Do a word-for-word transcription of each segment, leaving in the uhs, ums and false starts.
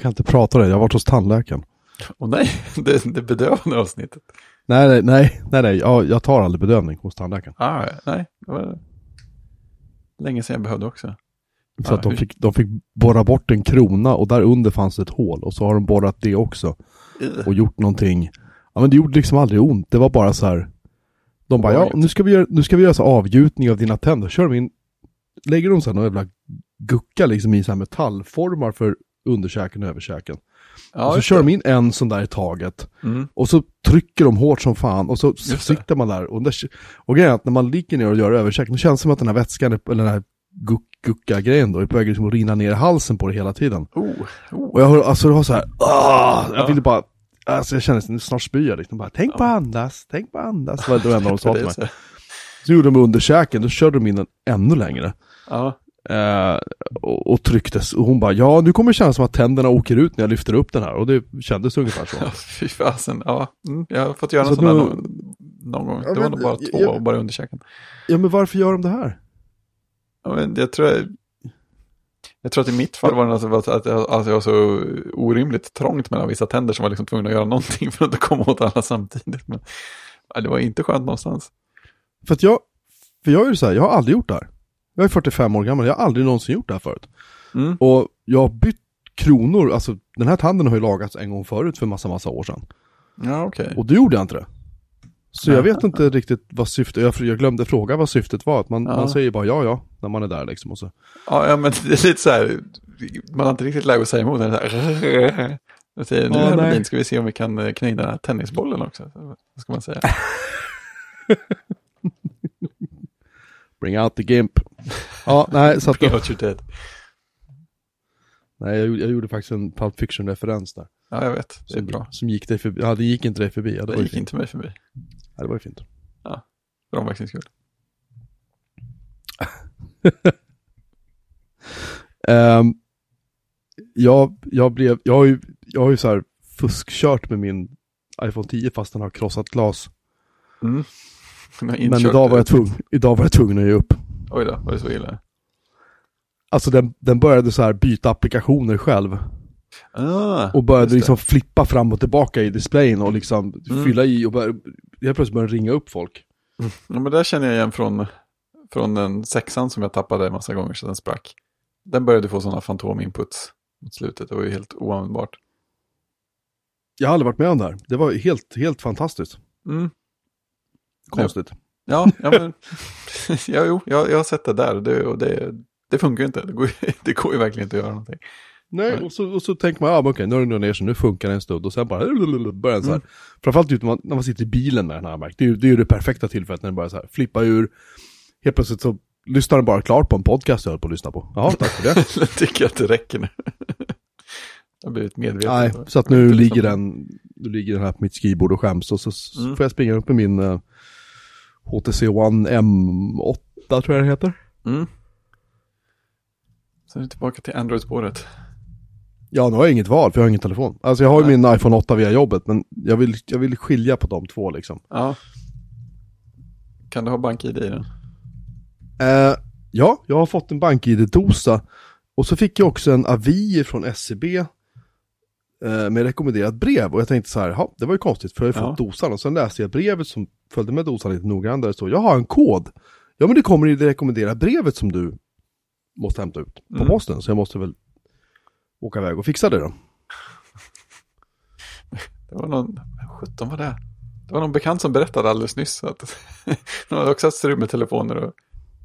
Jag kan inte prata det. Jag har varit hos tandläkaren. Åh oh, nej, det, det bedövande avsnittet. Nej, nej, nej. nej, nej. Jag, jag tar aldrig bedövning hos tandläkaren. Ah, nej, det var länge sedan jag behövde också. Så ah, att de fick, de fick borra bort en krona och där under fanns ett hål. Och så har de borrat det också. Uh. Och gjort någonting. Ja, men det gjorde liksom aldrig ont. Det var bara så här. De bara, ja, nu ska vi göra, nu ska vi göra så avgjutning av dina tänder. Kör de in, lägger de så här någon jävla gucka liksom i så här metallformar för underkäken och överkäken. Ja, och så kör de in en sån där i taget. Mm. Och så trycker de hårt som fan. Och så sitter man där. Och, där, och grejen är att när man ligger ner och gör överkäken, då känns det som att den här vätskan, eller den här guck, gucka-grejen då, är på väg liksom att rinna ner halsen på det hela tiden. Oh, oh. Och jag hör, alltså det var så här, ah, jag ville bara... Alltså jag kände att snart spyr jag liksom. Bara, tänk på andas, tänk på andas. Det var det enda de sa till mig. Så gjorde de underkäken, då körde de in den ännu längre. Ja. Eh, och, och trycktes. Och hon bara, ja nu kommer det kännas som att tänderna åker ut när jag lyfter upp den här. Och det kändes ungefär så. Ja, fy fasen. Ja, mm, jag har fått göra så en sån här någon, någon gång. Ja, det men, var bara två jag, och bara underkäken. Ja, men varför gör de det här? Ja, men jag tror... Jag... Jag tror att i mitt fall var det alltså att jag, alltså jag var så orimligt trångt mellan vissa tänder som var liksom tvungen att göra någonting för att inte komma åt alla samtidigt. Men det var inte skönt någonstans. För att jag, för jag är ju så här, jag har aldrig gjort det här. Jag är fyrtiofem år gammal, jag har aldrig någonsin gjort det här förut. Mm. Och jag har bytt kronor, alltså den här tanden har ju lagats en gång förut för massa, massa år sedan. Ja, okej. Okay. Och då gjorde jag inte det. Så jag vet inte riktigt vad syftet... Jag, jag glömde fråga vad syftet var. Att man, ja. man säger bara ja, ja, när man är där liksom. Och så. Ja, ja, men det är lite så här... Man har inte riktigt läge att säga emot. Den här. Jag säger, nu ja, Hermelin, ska vi se om vi kan knida den här tennisbollen också. Vad ska man säga? Bring out the gimp. Ja, nej, så att... Bring out your dead. Nej, jag, jag gjorde faktiskt en Pulp Fiction-referens där. Ja, jag vet. Det är som, bra. Som gick dig förbi. Ja, det gick inte dig förbi. Ja, det, det gick fint. Inte mig förbi. Ja, det var ju fint. Ja, för omväxlingsskull. um, jag, jag blev... Jag har ju, jag har ju så här fuskkört med min iPhone ten fast den har krossat glas. Mm. Men idag var jag tvungen. Idag var jag tvungen att ge upp. Oj då, var det så illa? Alltså den, den började så här byta applikationer själv. Ah, och började liksom flippa fram och tillbaka i displayen och liksom mm. fylla i och började, jag plötsligt började ringa upp folk. Mm. Ja, men där känner jag igen från, från den sexan som jag tappade en massa gånger så den sprack. Den började få sådana fantominputs mot slutet. Det var ju helt oanvändbart. Jag har aldrig varit med om det här. Det var helt, helt fantastiskt. Mm. Konstigt. Ja, ja, men, ja jo, jag, jag har sett det där och det, och det Det funkar ju inte. Det går, det går ju verkligen inte att göra någonting. Nej, och så, och så tänker man, ja ah, men okej, nu är det ner så nu funkar det en stund. Och sen bara börjar den så här. Mm. Framförallt när man, när man sitter i bilen med den här märkt. Det är ju det, är det perfekta tillfället när den börjar så här flippa ur. Helt plötsligt så lyssnar den bara klart på en podcast jag höll på att lyssna på. Ja, tack för det. Jag tycker att det räcker nu. Jag har blivit medveten. Nej, så att nu ligger, den, nu ligger den här på mitt skrivbord och skäms. Och så, så mm. får jag springa upp med min uh, H T C One M eight tror jag det heter. Mm. Sen är vi tillbaka till Android-spåret. Ja, nu har jag inget val för jag har ingen telefon. Alltså jag har ju min iPhone eight via jobbet men jag vill, jag vill skilja på de två liksom. Ja. Kan du ha BankID i den? Eh, ja, jag har fått en BankID-dosa. Och så fick jag också en avi från S C B eh, med rekommenderat brev. Och jag tänkte så här, ja, det var ju konstigt för jag har ja. fått dosan. Och sen läste jag brevet som följde med dosan lite noggrant där det stod, jag har en kod. Ja, men det kommer i det rekommenderade brevet som du måste hämta ut på posten. Mm. Så jag måste väl åka iväg och fixa det då. Det var någon... sjutton var det? Det var någon bekant som berättade alldeles nyss att de hade också haft strul med telefoner och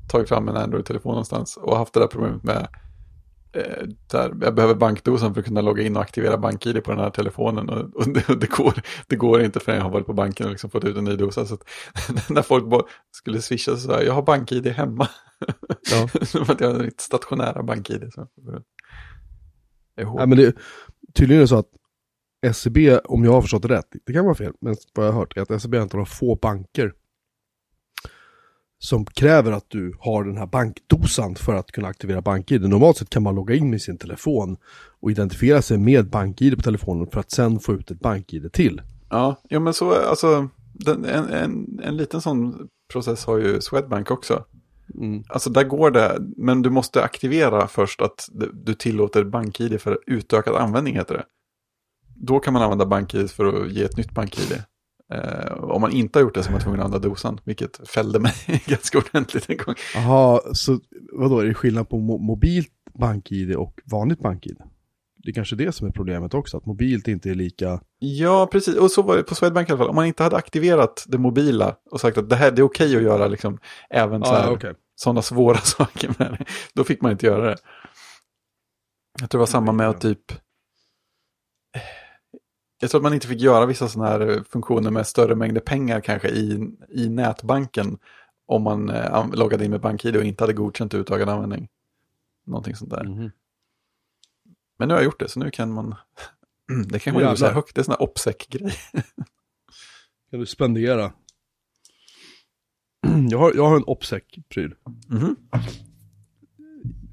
tagit fram en Android-telefon någonstans och haft det där problemet med eh, där, jag behöver bankdosan för att kunna logga in och aktivera BankID på den här telefonen och, och det, det, går, det går inte förrän jag har varit på banken och liksom fått ut en ny dosa. Så att, när folk bara skulle swisha så här, jag har BankID hemma. Ja. Att jag har en stationära BankID så. Ja, men det, tydligen är det så att S C B, om jag har förstått det rätt, det kan vara fel, men vad jag har hört är att S C B inte har få banker som kräver att du har den här bankdosan för att kunna aktivera BankID. Normalt sett kan man logga in med sin telefon och identifiera sig med BankID på telefonen för att sen få ut ett BankID till. Ja, ja men så alltså den, en, en, en liten sån process har ju Swedbank också. Mm. Alltså där går det, men du måste aktivera först att du tillåter BankID för utökad användning heter det. Då kan man använda BankID för att ge ett nytt BankID. Eh, om man inte har gjort det så är man tvungen att använda dosan, vilket fällde mig ganska ordentligt en gång. Jaha, så vadå, är det skillnad på mo- mobilt BankID och vanligt BankID? Det är kanske det som är problemet också, att mobilt inte är lika... Ja, precis. Och så var det på Swedbank i alla fall. Om man inte hade aktiverat det mobila och sagt att det här det är okej att göra liksom, även ah, så här, okay. Sådana svåra saker med det, då fick man inte göra det. Jag tror det var samma med att typ... Jag tror att man inte fick göra vissa sådana här funktioner med större mängder pengar kanske i, i nätbanken om man eh, loggade in med BankID och inte hade godkänt utökad användning. Någonting sånt där. Mm-hmm. Men nu har jag gjort det, så nu kan man... Det kan man ju så här högt. Det är sån här OPSEC-grej. Kan du spendera? Jag har, jag har en OPSEC-pryl. Mm-hmm.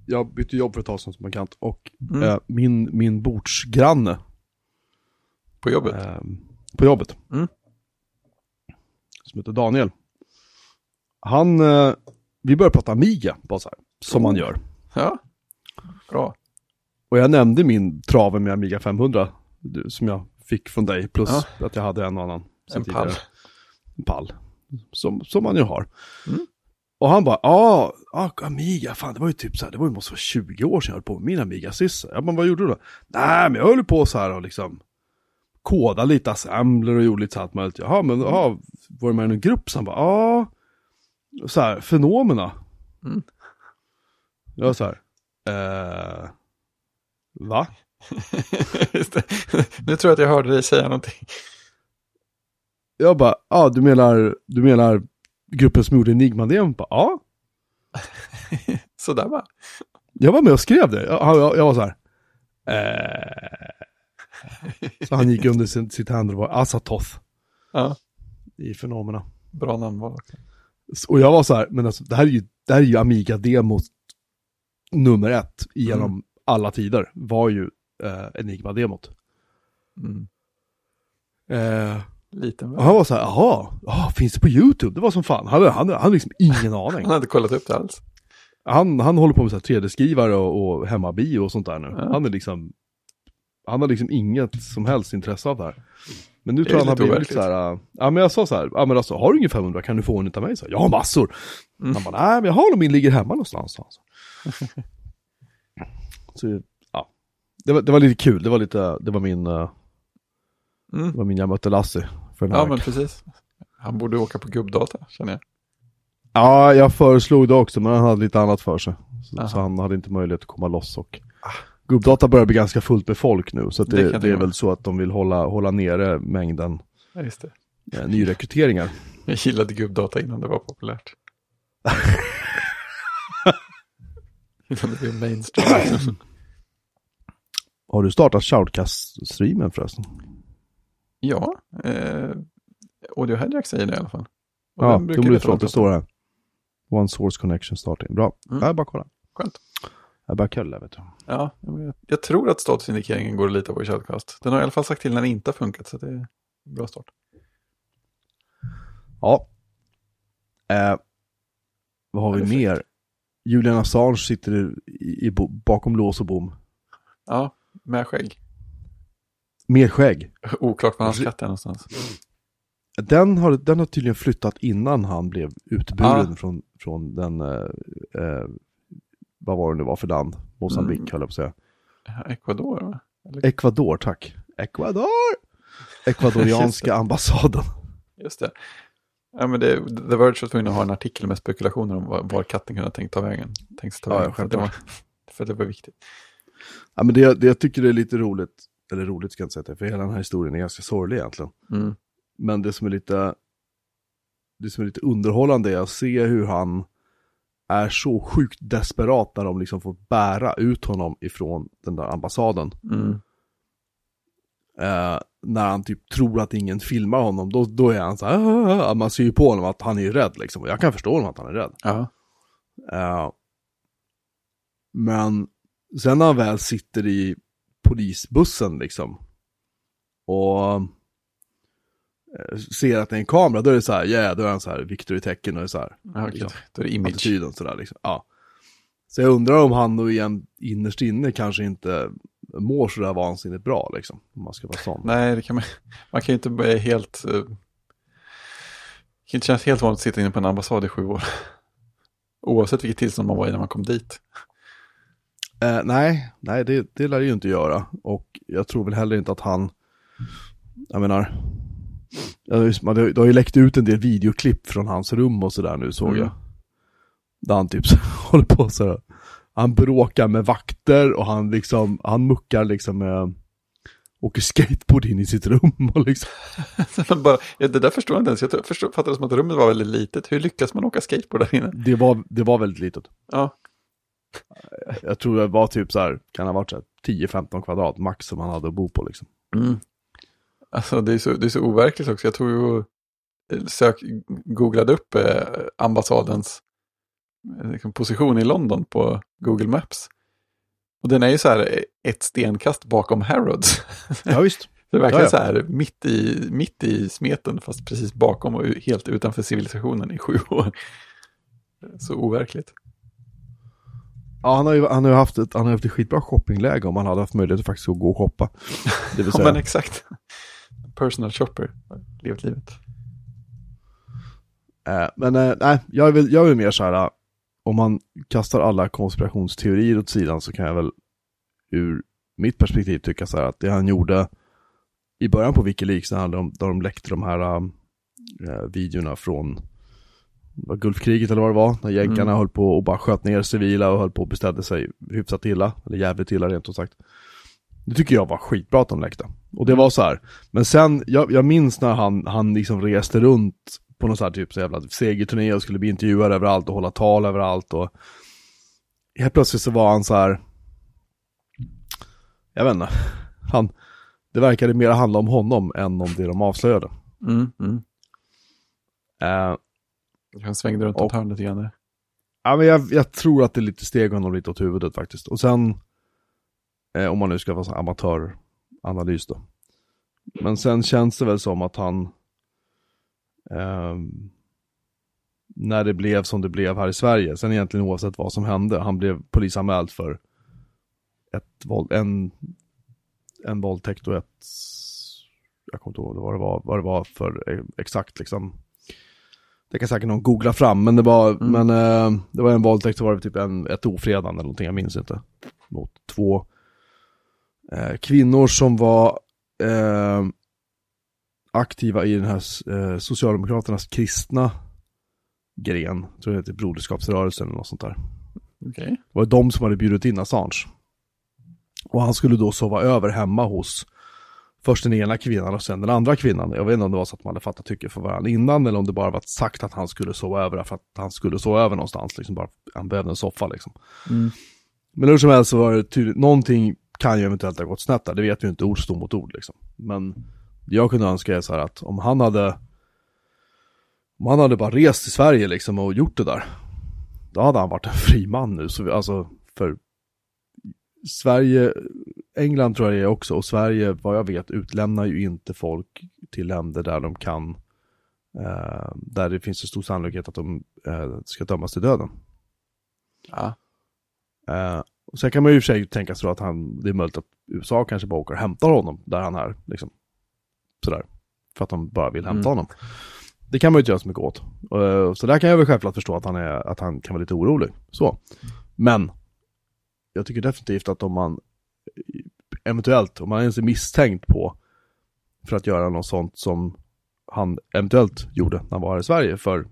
Jag bytte jobb för ett tag som bekant. Och mm. eh, min, min bordsgranne... På jobbet? Eh, på jobbet. Mm. Som heter Daniel. Han... Eh, vi började prata Amiga, bara så här. Som man gör. Ja, bra. Och jag nämnde min trave med Amiga femhundra du, som jag fick från dig. Plus ja. Att jag hade en annan. En pall. En pall. Som, som man ju har. Mm. Och han bara, ja, ah, Amiga, fan det var ju typ så här, det var ju måste vara tjugo år sedan jag höll på med min Amiga-sissa. Ja, men vad gjorde du då? Nej, men jag höll på så här och liksom koda lite assembler och gjorde lite så här. Men, jaha, men jaha, var det med en grupp? Så han bara, ja, ah, så här, fenomena. Mm. Ja, så här, eh... Va? Just det. Nu tror jag att jag hörde dig säga någonting. Jag bara, ja, ah, du menar du menar gruppen som gjorde Enigma-dem? Ja. Ah. Så där bara. Jag var med och skrev det. Jag, jag, jag var så här. Eh. Så han gick under sin, sitt händer och var Asatoth. Ja. I fenomena. Bra namn var också. Och jag var så här, men alltså, det här är ju, det här är ju Amiga-demot nummer ett genom mm. alla tider var ju eh, Enigma-demot. Mm. Eh, Lite mer. Han var så här, aha, aha, finns det på YouTube? Det var som fan. Han hade han liksom ingen aning. Han hade kollat upp det alls. Han, han håller på med så här tre D-skrivare och, och hemmabio och sånt där nu. Ja. Han är liksom han har liksom inget som helst intresse av det här. Men nu tror han har blivit så här, äh, ja men jag sa så här, ja men alltså har du ingen femhundra kan du få en utav mig så här, jag har massor. Mm. Han bara, nej men jag har nog min ligger hemma någonstans. Så, ja. det, var, det var lite kul. Det var lite det var min uh, mm. det var min jag mötte Lasse för en Ja, men precis. Han borde åka på gubbdata, känner jag. Ja, jag föreslog det också, men han hade lite annat för sig. Så, så han hade inte möjlighet att komma loss och gubbdata börjar bli ganska fullt med folk nu så att det, det, det är väl så att de vill hålla hålla nere mängden. Ja, just det. Ja, nyrekryteringar. Jag gillade gubbdata innan det var populärt. Har du startat Shoutcast-streamen förresten? Ja, eh, Audio Hijack säger det i alla fall. Och ja, det blir från att det står här. One Source Connection starting. Bra, mm. jag bara kolla. Skönt. Jag bara kolla, vet du. Ja, jag tror att statusindikeringen går att lita på i Shoutcast. Den har i alla fall sagt till när det inte har funkat, så det är en bra start. Ja. Eh, vad har vi fint? mer? Julian Assange sitter i, i, bakom lås och bom. Ja, med skägg. Med skägg. Oklart var han skattade någonstans. Den har, den har tydligen flyttat innan han blev utburen ja. från, från den... Eh, vad var det nu var för land? Mozambique, mm. höll jag på att säga. Ecuador, va? Eller... Ecuador, tack. Ecuador! Ecuadorianska ambassaden. Just det. Ja, men det, The Verge var tvungen att ha en artikel med spekulationer om var, var katten kunde ha tänkt ta vägen. Tänkt ta vägen ja, för, att det var, för att det var viktigt. Ja, men det, det jag tycker det är lite roligt, eller roligt ska jag inte säga det, för hela den här historien är ganska sorglig egentligen. Mm. Men det som är lite det som är lite underhållande är att se hur han är så sjukt desperat när de liksom får bära ut honom ifrån den där ambassaden. Mm. Uh, när han typ tror att ingen filmar honom då, då är han så här, man ser ju på honom att han är rädd liksom. Jag kan förstå honom att han är rädd. Uh-huh. Uh, men sen när han väl sitter i polisbussen liksom och ser att det är en kamera, då är det så här, ja, yeah, då är han så här Victor i tecken och så här. Ja, liksom, då är det image. Attityden, så där liksom. Ja. Så jag undrar om han då igen innerst inne kanske inte mår så där vansinnigt bra liksom, om man ska vara sån. Nej, det kan man man kan ju inte bli helt uh, kan inte kännas helt vanligt att sitta inne på en ambassad i sju år. Oavsett vilket tillstånd man var i när man kom dit. Uh, nej, nej det, det lär ju inte göra. Och jag tror väl heller inte att han, jag menar, man, det har ju läckt ut en del videoklipp från hans rum och sådär nu, såg mm. jag. Där han typ så, håller på så här. Han bråkar med vakter och han liksom, han muckar liksom, eh, åker skateboard in i sitt rum och liksom. Bara, ja, det där förstår jag inte ens. Jag förstår, fattade som att rummet var väldigt litet. Hur lyckas man åka skateboard där inne? Det var, det var väldigt litet. Ja. Jag tror det var typ så här, kan ha varit så här tio femton kvadrat max som han hade att bo på liksom. Mm. Alltså det är så, det är så overkligt också. Jag tror ju sök googlade upp eh, ambassadens liksom, position i London på Google Maps. Och den är ju så här ett stenkast bakom Harrods. Ja visst. Det är verkligen ja, ja. Så här mitt i mitt i smeten, fast precis bakom och helt utanför civilisationen i sju år. Så overkligt. Ja, han har ju han har haft ett han har haft ett skitbra shoppingläge om han hade haft möjlighet att faktiskt gå och shoppa. Det vill säga. Ja, men exakt. Personal shopper, levt livet. Äh, men äh, nej, jag är väl jag är mer så här, om man kastar alla konspirationsteorier åt sidan, så kan jag väl ur mitt perspektiv tycka så här att det han gjorde i början på WikiLeaks, när de där de läckte de här äh, videorna från var Gulfkriget eller vad det var, när jänkarna mm. höll på och bara sköt ner civila och höll på och beställde sig hyfsat illa, eller jävligt illa rent och sagt. Det tycker jag var skitbra att de läckte. Och det var så här. Men sen, jag, jag minns när han, han liksom reste runt på någon så här typ så jävla segerturné och skulle bli intervjuad överallt och hålla tal överallt, och helt plötsligt så var han så här, jag vet inte, han, det verkade mer handla om honom än om det de avslöjade. Mm, mm. Uh, Han svängde runt åt hörnet igen. Ja, men jag, jag tror att det är lite steg honom lite åt huvudet faktiskt. Och sen, eh, om man nu ska vara så amatöranalys då. Men sen känns det väl som att han, eh, när det blev som det blev här i Sverige, sen egentligen oavsett vad som hände, han blev polisanmäld för ett våld, en, en våldtäkt och ett, jag kommer inte ihåg vad det var, vad det var för exakt liksom. Det kan säkert någon googla fram, men det var, mm. men, eh, det var en våldtäkt, så var det typ en, ett ofredande eller någonting, jag minns inte. Mot två eh, kvinnor som var eh, aktiva i den här eh, Socialdemokraternas kristna gren. Jag tror det heter Broderskapsrörelsen eller något sånt där. Okay. Det var de som hade bjudit in Assange. Och han skulle då sova över hemma hos först den ena kvinnan och sen den andra kvinnan. Jag vet inte om det var så att man hade fattat tycke för varandra innan, eller om det bara var sagt att han skulle sova över för att han skulle sova över någonstans. Liksom bara, han behövde en soffa liksom. Mm. Men hur som helst så var det tydligt. Någonting kan ju eventuellt ha gått snett där. Det vet ju inte, ord står mot ord liksom. Men jag kunde önska det så här att om han hade om han hade bara rest till Sverige liksom och gjort det där, då hade han varit en fri man nu. Så vi, alltså för Sverige, England tror jag det är också, och Sverige vad jag vet utlämnar ju inte folk till länder där de kan eh, där det finns en stor sannolikhet att de eh, ska dömas till döden. Ja. Eh, och sen kan man ju i och för sig tänka sig att han, det är möjligt att U S A kanske bara åker och hämtar honom där han är liksom, sådär, för att de bara vill hämta mm. honom. Det kan man ju inte göra så mycket åt. Eh, så där kan jag väl självklart förstå att han, är, att han kan vara lite orolig. Så. Men jag tycker definitivt att om man eventuellt, om man ens är misstänkt på för att göra något sånt som han eventuellt gjorde när han var här i Sverige för,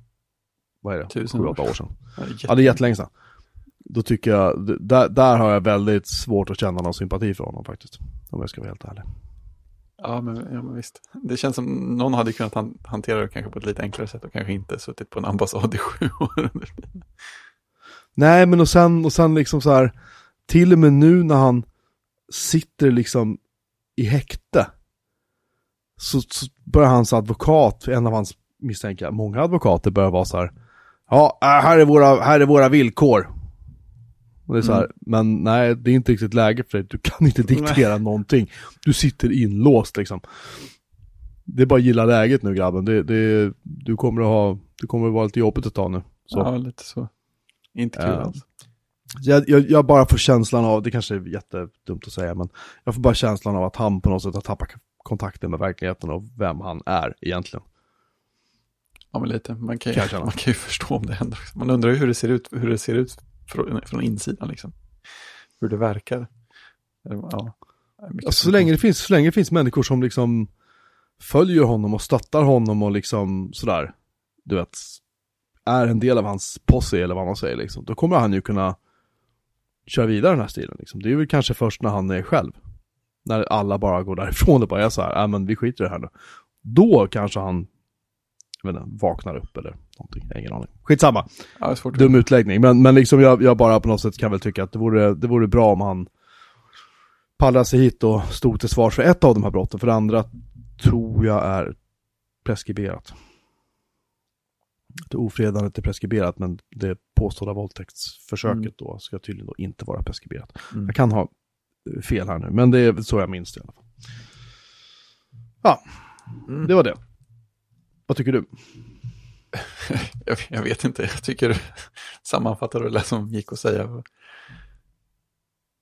vad är det, sju åtta år sedan. Ja, det är, ja, det är jättelänge sedan. Då tycker jag, där, där har jag väldigt svårt att känna någon sympati för honom faktiskt, om jag ska vara helt ärlig. Ja men, ja, men visst. Det känns som någon hade kunnat han- hantera det kanske på ett lite enklare sätt och kanske inte suttit på en ambassad i sju år. Nej, men och sen, och sen liksom så här, till och med nu när han sitter liksom i häkte, så, så börjar hans advokat, en av hans misstänker, många advokater börjar vara så här, ja, här är våra, här är våra villkor. Och det är så här, mm. men nej, det är inte riktigt läge för dig. Du kan inte diktera nej. någonting. Du sitter inlåst liksom. det är bara gilla läget nu, grabben. Det, det, du kommer att ha, det kommer att vara lite jobbigt att ta nu. Så. Ja, lite så. Inte kul uh, alls. Jag, jag, jag bara får känslan av, det kanske är jättedumt att säga, men jag får bara känslan av att han på något sätt har tappat kontakten med verkligheten och vem han är egentligen. Ja, men lite. Man kan ju, man kan ju förstå om det händer. Man undrar ju hur det ser ut, hur det ser ut från, från insidan liksom. Hur det verkar. Ja. Ja, så, länge det finns, så länge det finns människor som liksom följer honom och stöttar honom och liksom sådär, du vet, är en del av hans posse eller vad man säger liksom, då kommer han ju kunna köra vidare den här stilen liksom. Det är väl kanske först när han är själv, när alla bara går därifrån och bara är såhär, äh, men vi skiter i det här nu, då kanske han, jag vet inte, vaknar upp eller någonting, jag har ingen aning. Skitsamma, ja, dum utläggning, men, men liksom jag, jag bara på något sätt kan väl tycka att det vore, det vore bra om han pallade sig hit och stod till svars för ett av de här brotten, för det andra tror jag är preskriberat. Det ofredandet är preskriberat, men det påstådda våldtäktsförsöket mm. då ska tydligen då inte vara preskriberat. Mm. Jag kan ha fel här nu, men det är så jag minns det i alla fall. Ja, mm. det var det. Vad tycker du? jag, jag vet inte, jag tycker sammanfattar det som gick att säga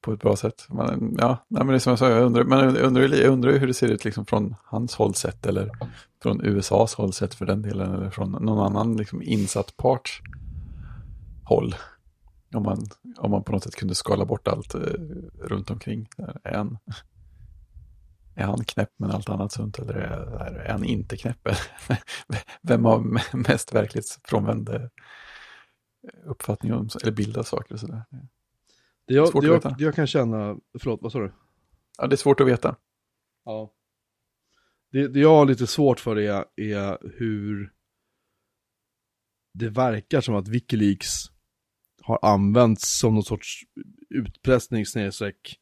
på ett bra sätt. Men, ja, nej, men det är som jag sa, jag undrar, men jag undrar, jag undrar hur det ser ut liksom från hans hållsätt eller från U S A:s hållsätt för den delen, eller från någon annan liksom insatt parts håll. Om man, om man på något sätt kunde skala bort allt eh, runt omkring. Är han, är han knäpp men allt annat sunt, eller är, är han inte knäpp? Vem har mest verklighetsfrånvänd uppfattning om, eller bild av saker och sådär? Det jag, det jag, jag kan känna, förlåt, vad sa du? Ja, det är svårt att veta. Ja. Det, det jag har lite svårt för är, är hur det verkar som att WikiLeaks har använts som någon sorts utpressningsnedsäck,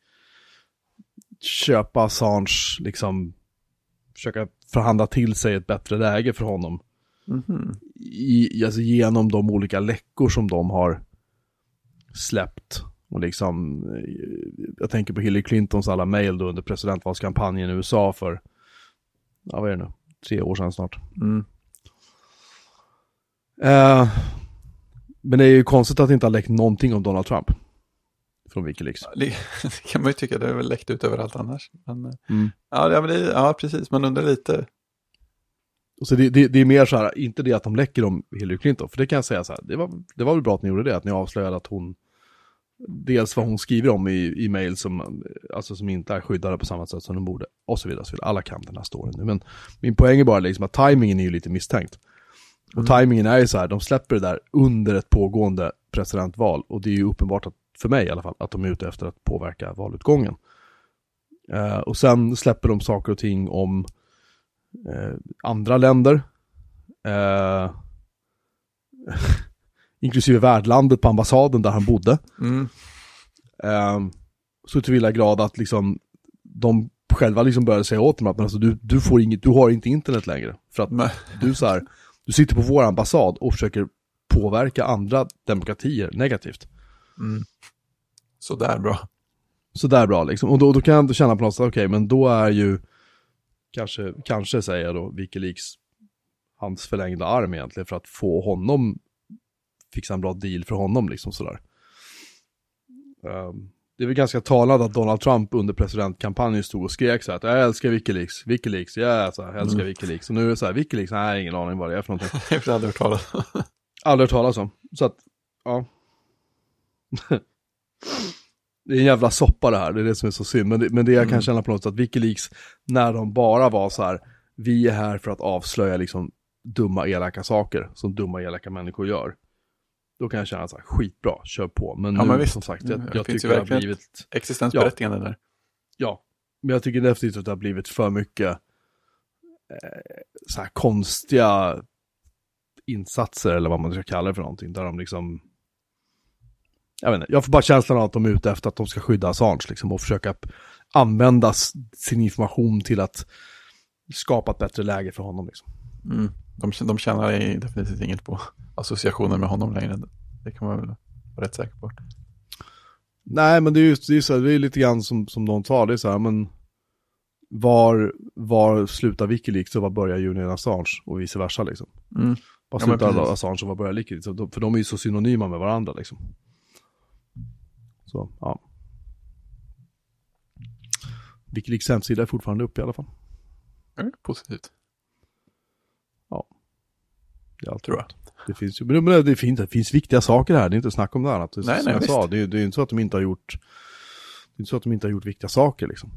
köpa Assange, liksom försöka förhandla till sig ett bättre läge för honom. Mm-hmm. I, alltså genom de olika läckor som de har släppt. Och liksom, jag tänker på Hillary Clintons alla mejl under presidentvalskampanjen i U S A för, ja, vad är det nu? Tre år sedan snart. Mm. Eh, men det är ju konstigt att det inte har läckt någonting om Donald Trump från WikiLeaks. Ja, det, det kan man ju tycka, det är väl läckt ut överallt annars. Men, mm. ja, det, men det, ja, precis, man undrar lite. Och så det, det, det är mer så här, inte det att de läcker om Hillary Clinton, för det kan jag säga så här, det var, det var väl bra att ni gjorde det, att ni avslöjade att hon, dels vad hon skriver om i, i mejl som, alltså som inte är skyddade på samma sätt som de borde, och så vidare. Så alla kan den här storyn nu. Men min poäng är bara liksom att tajmingen är ju lite misstänkt. Och mm. tajmingen är ju så här, de släpper det där under ett pågående presidentval. Och det är ju uppenbart att, för mig i alla fall, att de är ute efter att påverka valutgången. Eh, och sen släpper de saker och ting om eh, andra länder. Eh... inklusive värdlandet på ambassaden där han bodde. Mm. Um, så till vilja grad att liksom de själva liksom började säga åt dem att, men alltså, du, du, får inget, du har inte internet längre. För att mm. du, så här, du sitter på vår ambassad och försöker påverka andra demokratier negativt. Mm. Så där bra. Så där bra liksom. Och då, då kan jag känna på något sätt, okej, okay, men då är ju kanske, kanske säger jag då, WikiLeaks hans förlängda arm egentligen för att få honom, fixa en bra deal för honom liksom sådär. Um, det är väl ganska talande att Donald Trump under presidentkampanjen stod och skrek så här att jag älskar WikiLeaks, WikiLeaks, yeah, så här, jag älskar mm. WikiLeaks. Och nu är det så här, WikiLeaks, nej, ingen aning vad det är för någonting. Jag har aldrig hört talas om. Aldrig hört talas om. Så att, ja. Det är en jävla soppa det här, det är det som är så synd. Men det, men det jag mm. kan känna på något sätt att WikiLeaks, när de bara var så här, vi är här för att avslöja liksom dumma elaka saker som dumma elaka människor gör. Då kan jag känna så här, skitbra, kör på. Men ja, nu, men visst, som sagt, jag, ja, jag tycker det har blivit existensberättigande, ja, där. Ja, men jag tycker definitivt att det har blivit för mycket eh, så här konstiga insatser, eller vad man ska kalla det för någonting, där de liksom, jag vet inte, jag får bara känslan av att de är ute efter att de ska skydda Assange liksom, och försöka använda sin information till att skapa ett bättre läge för honom liksom. Mm. De, de tjänar definitivt inget på associationer med honom längre. Det kan man väl vara rätt säker på. Nej, men det är ju, det är så här, det är lite grann som, som de tar det så här, men var, var slutar Wikileaks och var börjar Julian Assange och vice versa liksom. Mm. Bara slutar ja, Assange och var börjar Wikileaks. För de är ju så synonyma med varandra liksom. Så, ja. Wikileaks hemsida är fortfarande uppe i alla fall. Mm, positivt. Ja. Det är allt tror jag. Det finns ju, men det finns, det finns viktiga saker här. Det är inte snack om det annat. Det är, nej, nej, jag sa, det är, det är inte så att de inte har gjort, det är inte så att de inte har gjort viktiga saker liksom.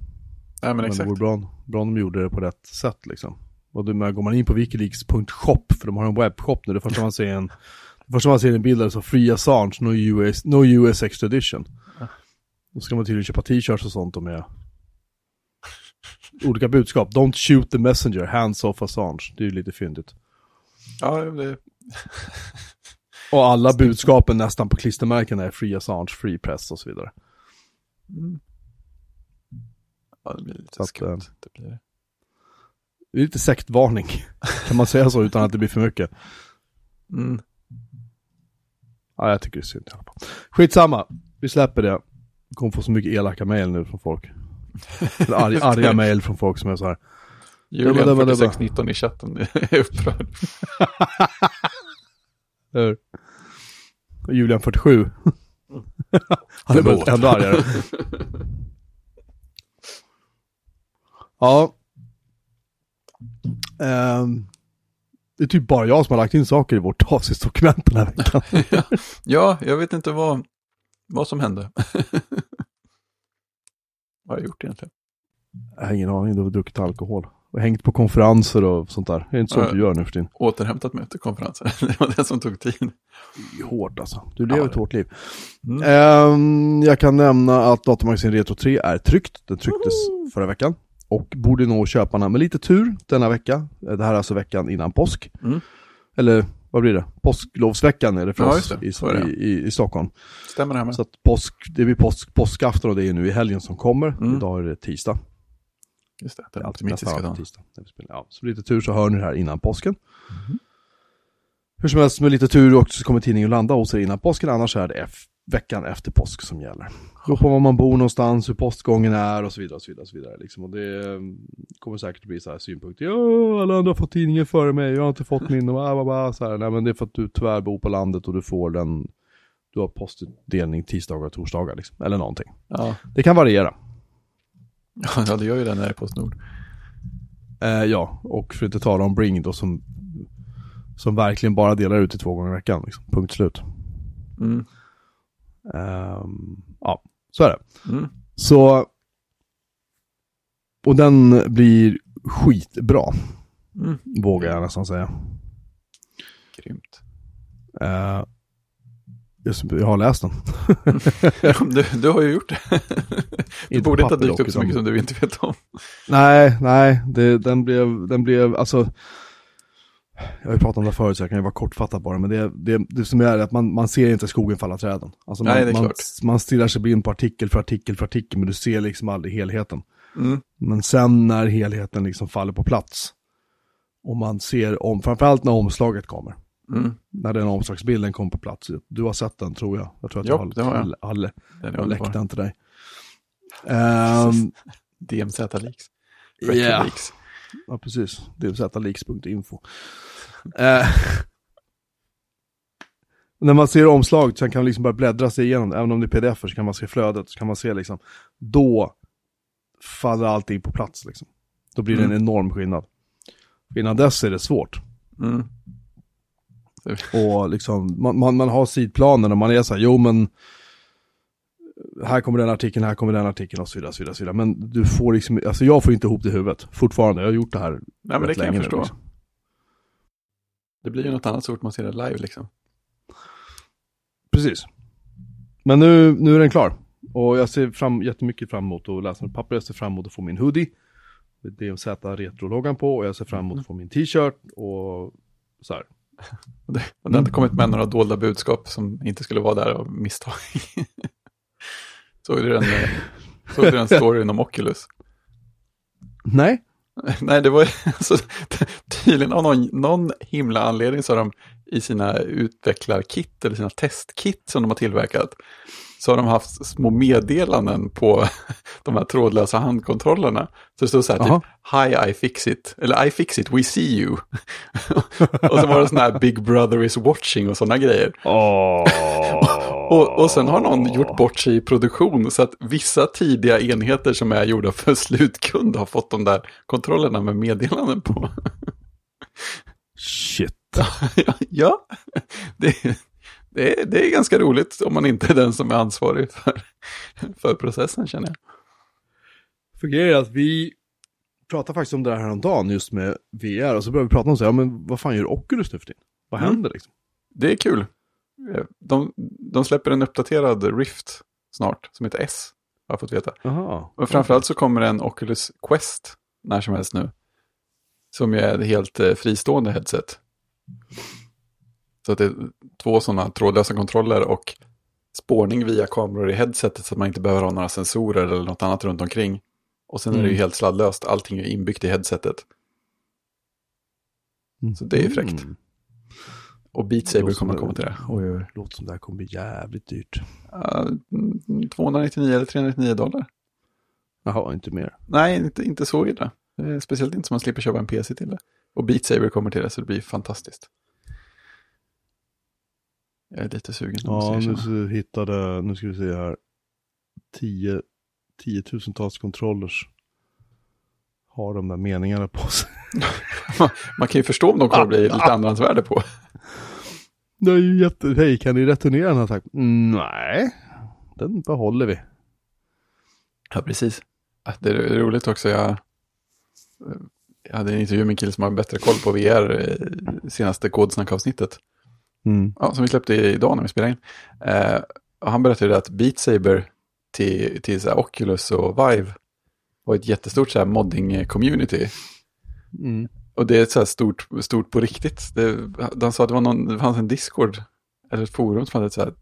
Nej, men, men exakt. Det vore bra, bra om de gjorde det på rätt sätt liksom. Och då går man in på wikileaks punkt shop för de har en webbshop nu. Det första man ser en första man ser en bild där så Free Assange, no U S, no U S extradition. Ja. Då ska man tydligen köpa t-shirts och sånt om jag olika budskap. Don't shoot the messenger, hands off Assange. Det är ju lite fyndigt. Ja, det... och alla budskapen nästan på klistermärken är Free Assange, Free Press och så vidare. Mm. Ja, det blir lite skumt. Äh, det blir det är lite sektvarning. Kan man säga så utan att det blir för mycket? Mm. Ja, jag tycker det är synd. Skitsamma, vi släpper det. Vi kommer få så mycket elaka mejl nu från folk. Arga, arga mejl från folk som är så här. Julian fyrtiosex nitton i chatten är upprörd. Julian fyrtiosju. Han är bara ändå argare. Ja. Um, det är typ bara jag som har lagt in saker i vårt avsiktsdokument den här veckan. ja, ja, jag vet inte vad, vad som hände. Vad har jag gjort egentligen? Jag har ingen aning, du har druckit alkohol. Och hängt på konferenser och sånt där. Det är inte sånt ja, du gör nu för din. Återhämtat mig till konferenser. Det var det som tog tid. Hårt alltså. Du lever ja, ett hårt liv. Mm. Um, jag kan nämna att datamagasin Retro tre är tryckt. Den trycktes mm. förra veckan. Och borde nå köparna med lite tur denna vecka. Det här är alltså veckan innan påsk. Mm. Eller vad blir det? Påsklovsveckan är det för ja, oss det. I, det. I, i Stockholm. Stämmer det här med? Så att påsk, det blir påsk, påskafton och det är nu i helgen som kommer. Mm. Idag är det tisdag. Just det, det är alltid mytiska dagen. Ja, så lite tur så hör ni det här innan påsken. Mm. Hur som helst med lite tur också så kommer tidningen att landa hos er innan påsken. Annars är det F- veckan efter påsk som gäller. Då får man man bor någonstans, hur postgången är och så vidare och så vidare. Och, så vidare liksom. Och det kommer säkert bli så här synpunkter. Ja, alla andra har fått tidningen före mig. Jag har inte fått min. Och så här. Nej, men det är för att du tyvärr bor på landet och du får den. Du har postutdelning tisdagar och torsdagar liksom. Eller någonting. Ja. Det kan variera. Ja, det gör ju den här Postnord. Eh, ja, och för att inte tala om Bring då som, som verkligen bara delar ut i två gånger i veckan. Liksom. Punkt slut. Mm. Um, ja, så är det. Mm. Så och den blir skitbra. Mm. Vågar jag nästan säga. Grymt. Uh, jag har läst den. du, du har ju gjort det. Du inte borde inte ha dykt upp så mycket som du inte vet om. nej, nej, det, den blev den blev alltså jag har ju pratat om det förut så jag kan ju vara kortfattad bara, men det, det, det som är att man, man ser inte skogen falla träden. Alltså man, nej, man, man stirrar sig blind på artikel för artikel för artikel, men du ser liksom aldrig helheten. Mm. Men sen när helheten liksom faller på plats och man ser om, framförallt när omslaget kommer. Mm. När den omslagsbilden kommer på plats. Du har sett den tror jag. Jag tror att jo, jag har, har jag. All, all, jag läckte den till dig. Um, D M Z-leaks. Yeah. Leaks. Ja, precis. D M Z leaks punkt info. eh, när man ser omslaget så kan man liksom bara bläddra sig igenom. Även om det är pdf så kan man se flödet. Så kan man se liksom. Då faller allting på plats liksom. Då blir det mm. en enorm skillnad. Innan dess är det svårt. Mm. Och liksom, man, man, man har sidplaner och man är så här, jo men här kommer den artikeln, här kommer den artikeln och så vidare, så vidare, så vidare. Men du får liksom, alltså jag får inte ihop det i huvudet fortfarande, jag har gjort det här. Nej, men det kan jag förstå. Liksom. Det blir ju något annat sort man ser det live liksom. Precis. Men nu, nu är den klar. Och jag ser fram, jättemycket fram emot att läsa mitt papper, jag ser fram emot att få min hoodie med D M Z retrologan på och jag ser fram emot mm. att få min t-shirt och så här. Och det, och det har inte kommit med några dolda budskap som inte skulle vara där av misstag. Såg du den, såg du den storyn om Oculus? Nej. Nej, det var alltså, tydligen av någon, någon himla anledning så har de i sina utvecklarkit eller sina testkit som de har tillverkat så har de haft små meddelanden på de här trådlösa handkontrollerna. Så det står så här typ, hi I fix it, eller I fix it, we see you. Och så var det sån här Big Brother is watching och såna grejer. Oh. och, och sen har någon gjort bort sig i produktion så att vissa tidiga enheter som är gjorda för slutkund har fått de där kontrollerna med meddelanden på. Shit. Ja, ja. Det, det, är, det är ganska roligt om man inte är den som är ansvarig för, för processen, känner jag. För grejen är att vi pratar faktiskt om det här om dagen just med V R, och så börjar vi prata om så här, ja, men vad fan gör Oculus nu för tiden? Vad händer mm. liksom? Det är kul. De, de släpper en uppdaterad Rift snart som heter S, har jag fått veta. Aha, och framförallt okay. så kommer en Oculus Quest när som helst nu, som ju är ett helt fristående headset. Så att det är två sådana trådlösa kontroller och spårning via kameror i headsetet så att man inte behöver ha några sensorer eller något annat runt omkring. Och sen mm. är det ju helt sladdlöst. Allting är inbyggt i headsetet. Mm. Så det är ju fräckt. Mm. Och Beat Saber kommer att komma till det. Oj, oj. Låter som det här kommer bli jävligt dyrt. Uh, tvåhundranittionio eller trehundranittionio dollar. Jaha, inte mer. Nej, inte, inte så illa. Speciellt inte som man slipper köpa en P C till det. Och Beat Saber kommer till det, så det blir fantastiskt. Jag är lite sugen. Ja, nu så hittade, nu ska vi se här, tio, tiotusentals kontrollers har de där meningarna på sig. man, man kan ju förstå om de kommer att bli lite andrahandsvärde på. Det är ju jätte... Hej, kan ni returnera den här tack? Nej, den behåller vi. Ja, precis. Det är roligt också, jag... Jag hade en intervju med en kille som har bättre koll på V R senaste kodsnackavsnittet. Mm. Ja, som vi släppte idag när vi spelade in. Eh, och han berättade att Beat Saber till, till så här Oculus och Vive var ett jättestort så här modding-community. Mm. Och det är så här stort, stort på riktigt. Det, han sa att det, var någon, det fanns en Discord eller ett forum som hade så här,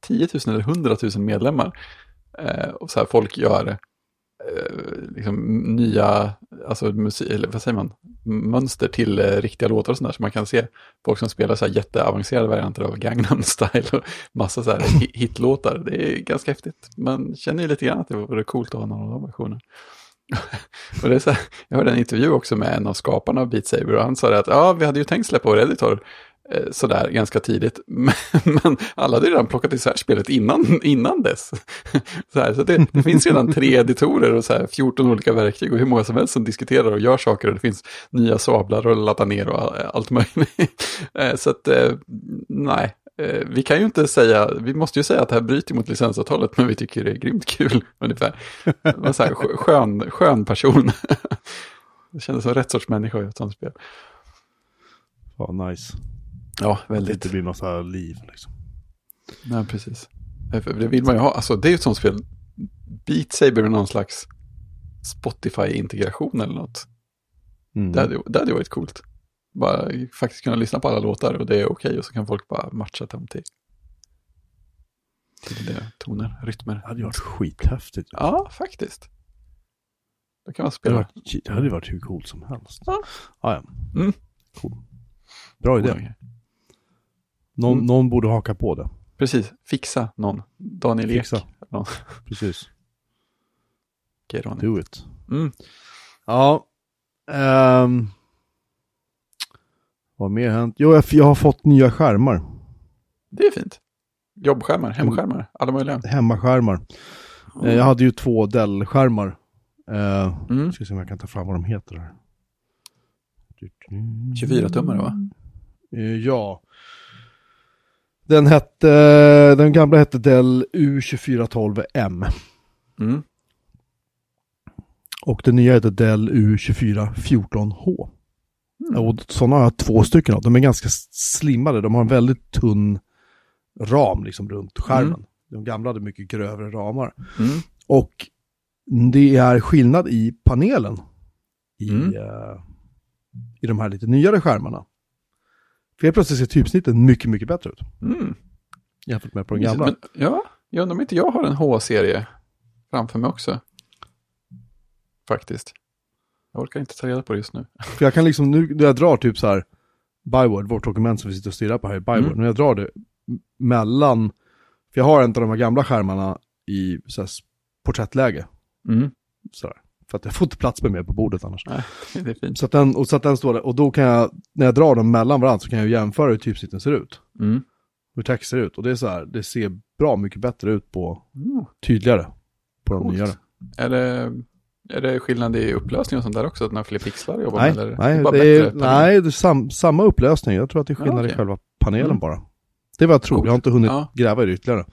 tiotusen eller hundratusen medlemmar. Eh, och så här folk gör... liksom nya, alltså musik, eller vad säger man, mönster till eh, riktiga låtar och sådär, så man kan se folk som spelar så här jätteavancerade varianter av Gangnam Style och massa så här hitlåtar. Det är ganska häftigt. Man känner ju lite grann att det vore coolt att ha någon av de versionerna. Och det är så här, jag hörde en intervju också med en av skaparna av Beat Saber, och han sa det att ja, vi hade ju tänkt släppa vår editor sådär ganska tidigt, men, men alla hade redan plockat isär spelet innan, innan dess. Så, här, så det, det finns redan tre editorer och så här fjorton olika verktyg och hur många som helst som diskuterar och gör saker, och det finns nya sablar och ladda ner och allt möjligt. Så att nej, vi kan ju inte säga, vi måste ju säga att det här bryter mot licensavtalet, men vi tycker det är grymt kul ungefär. En så här skön, skön person. Det kändes som rätt sorts människa i ett sånt spel. Ja, oh, nice. Ja, väldigt. Det blir något så här liv liksom. Nej, precis. Det vill man ju ha. Alltså, det är ju ett sånt spel. Beat Saber är någon slags Spotify-integration eller något. Mm. Det hade, det hade varit coolt. Bara faktiskt kunna lyssna på alla låtar och det är okej. Okay, och så kan folk bara matcha dem till, till det, toner, rytmer. Det hade varit skithäftigt. Ja, faktiskt. Då kan man spela. Det, var, det hade varit hur coolt som helst. Ja, ah, ja. Mm. Cool. Bra idé. Okay. Någon, mm. någon borde haka på det. Precis, fixa någon. Daniel fixa. Ek. Någon. Precis. Okay, Daniel. Do it. Mm. Ja. Um, vad mer hänt? Jo, jag, jag har fått nya skärmar. Det är fint. Jobbskärmar, hemskärmar, alla möjliga. Hemmaskärmar. Mm. Jag hade ju två Dell-skärmar. Uh, mm. Ska se om jag kan ta fram vad de heter här. tjugofyra tummar, va? Ja. Den hette, den gamla hette Dell U tjugofyra tolv M. Mm. Och den nya heter Dell U tjugofyra fjorton H. Mm. Och sådana har jag två stycken av. De är ganska slimmade. De har en väldigt tunn ram liksom runt skärmen. Mm. De gamla hade mycket grövre ramar. Mm. Och det är skillnad i panelen. I... Mm. Uh, i de här lite nyare skärmarna. För jag plötsligt ser typsnitten mycket, mycket bättre ut. Mm. Jämfört med på den gamla. Men, ja, jag undrar om inte jag har en H-serie framför mig också. Faktiskt. Jag orkar inte ta reda på det just nu. För jag kan liksom, nu när jag drar typ så här Byword, vårt dokument som vi sitter och styrar på här i Byword, mm. när jag drar det mellan, För jag har en av de här gamla skärmarna i så här, porträttläge. Mm. Så där. För att jag får inte plats med mer på bordet annars. Nej, det är fint. Så att den, och så att den står där. Och då kan jag, när jag drar dem mellan varandra så kan jag jämföra hur typsnitten ser ut. Mm. Hur text ser ut. Och det är så här, det ser bra mycket bättre ut på, mm. tydligare på de nyare. Är det, är det skillnad i upplösning och sånt där också? Att när fler pixlar jobbar nej, med? Eller? Nej, det, det är, nej, det är sam, samma upplösning. Jag tror att det är skillnad ja, okay. i själva panelen mm. bara. Det var jag tror. Cool. Jag har inte hunnit ja. gräva i det ytterligare.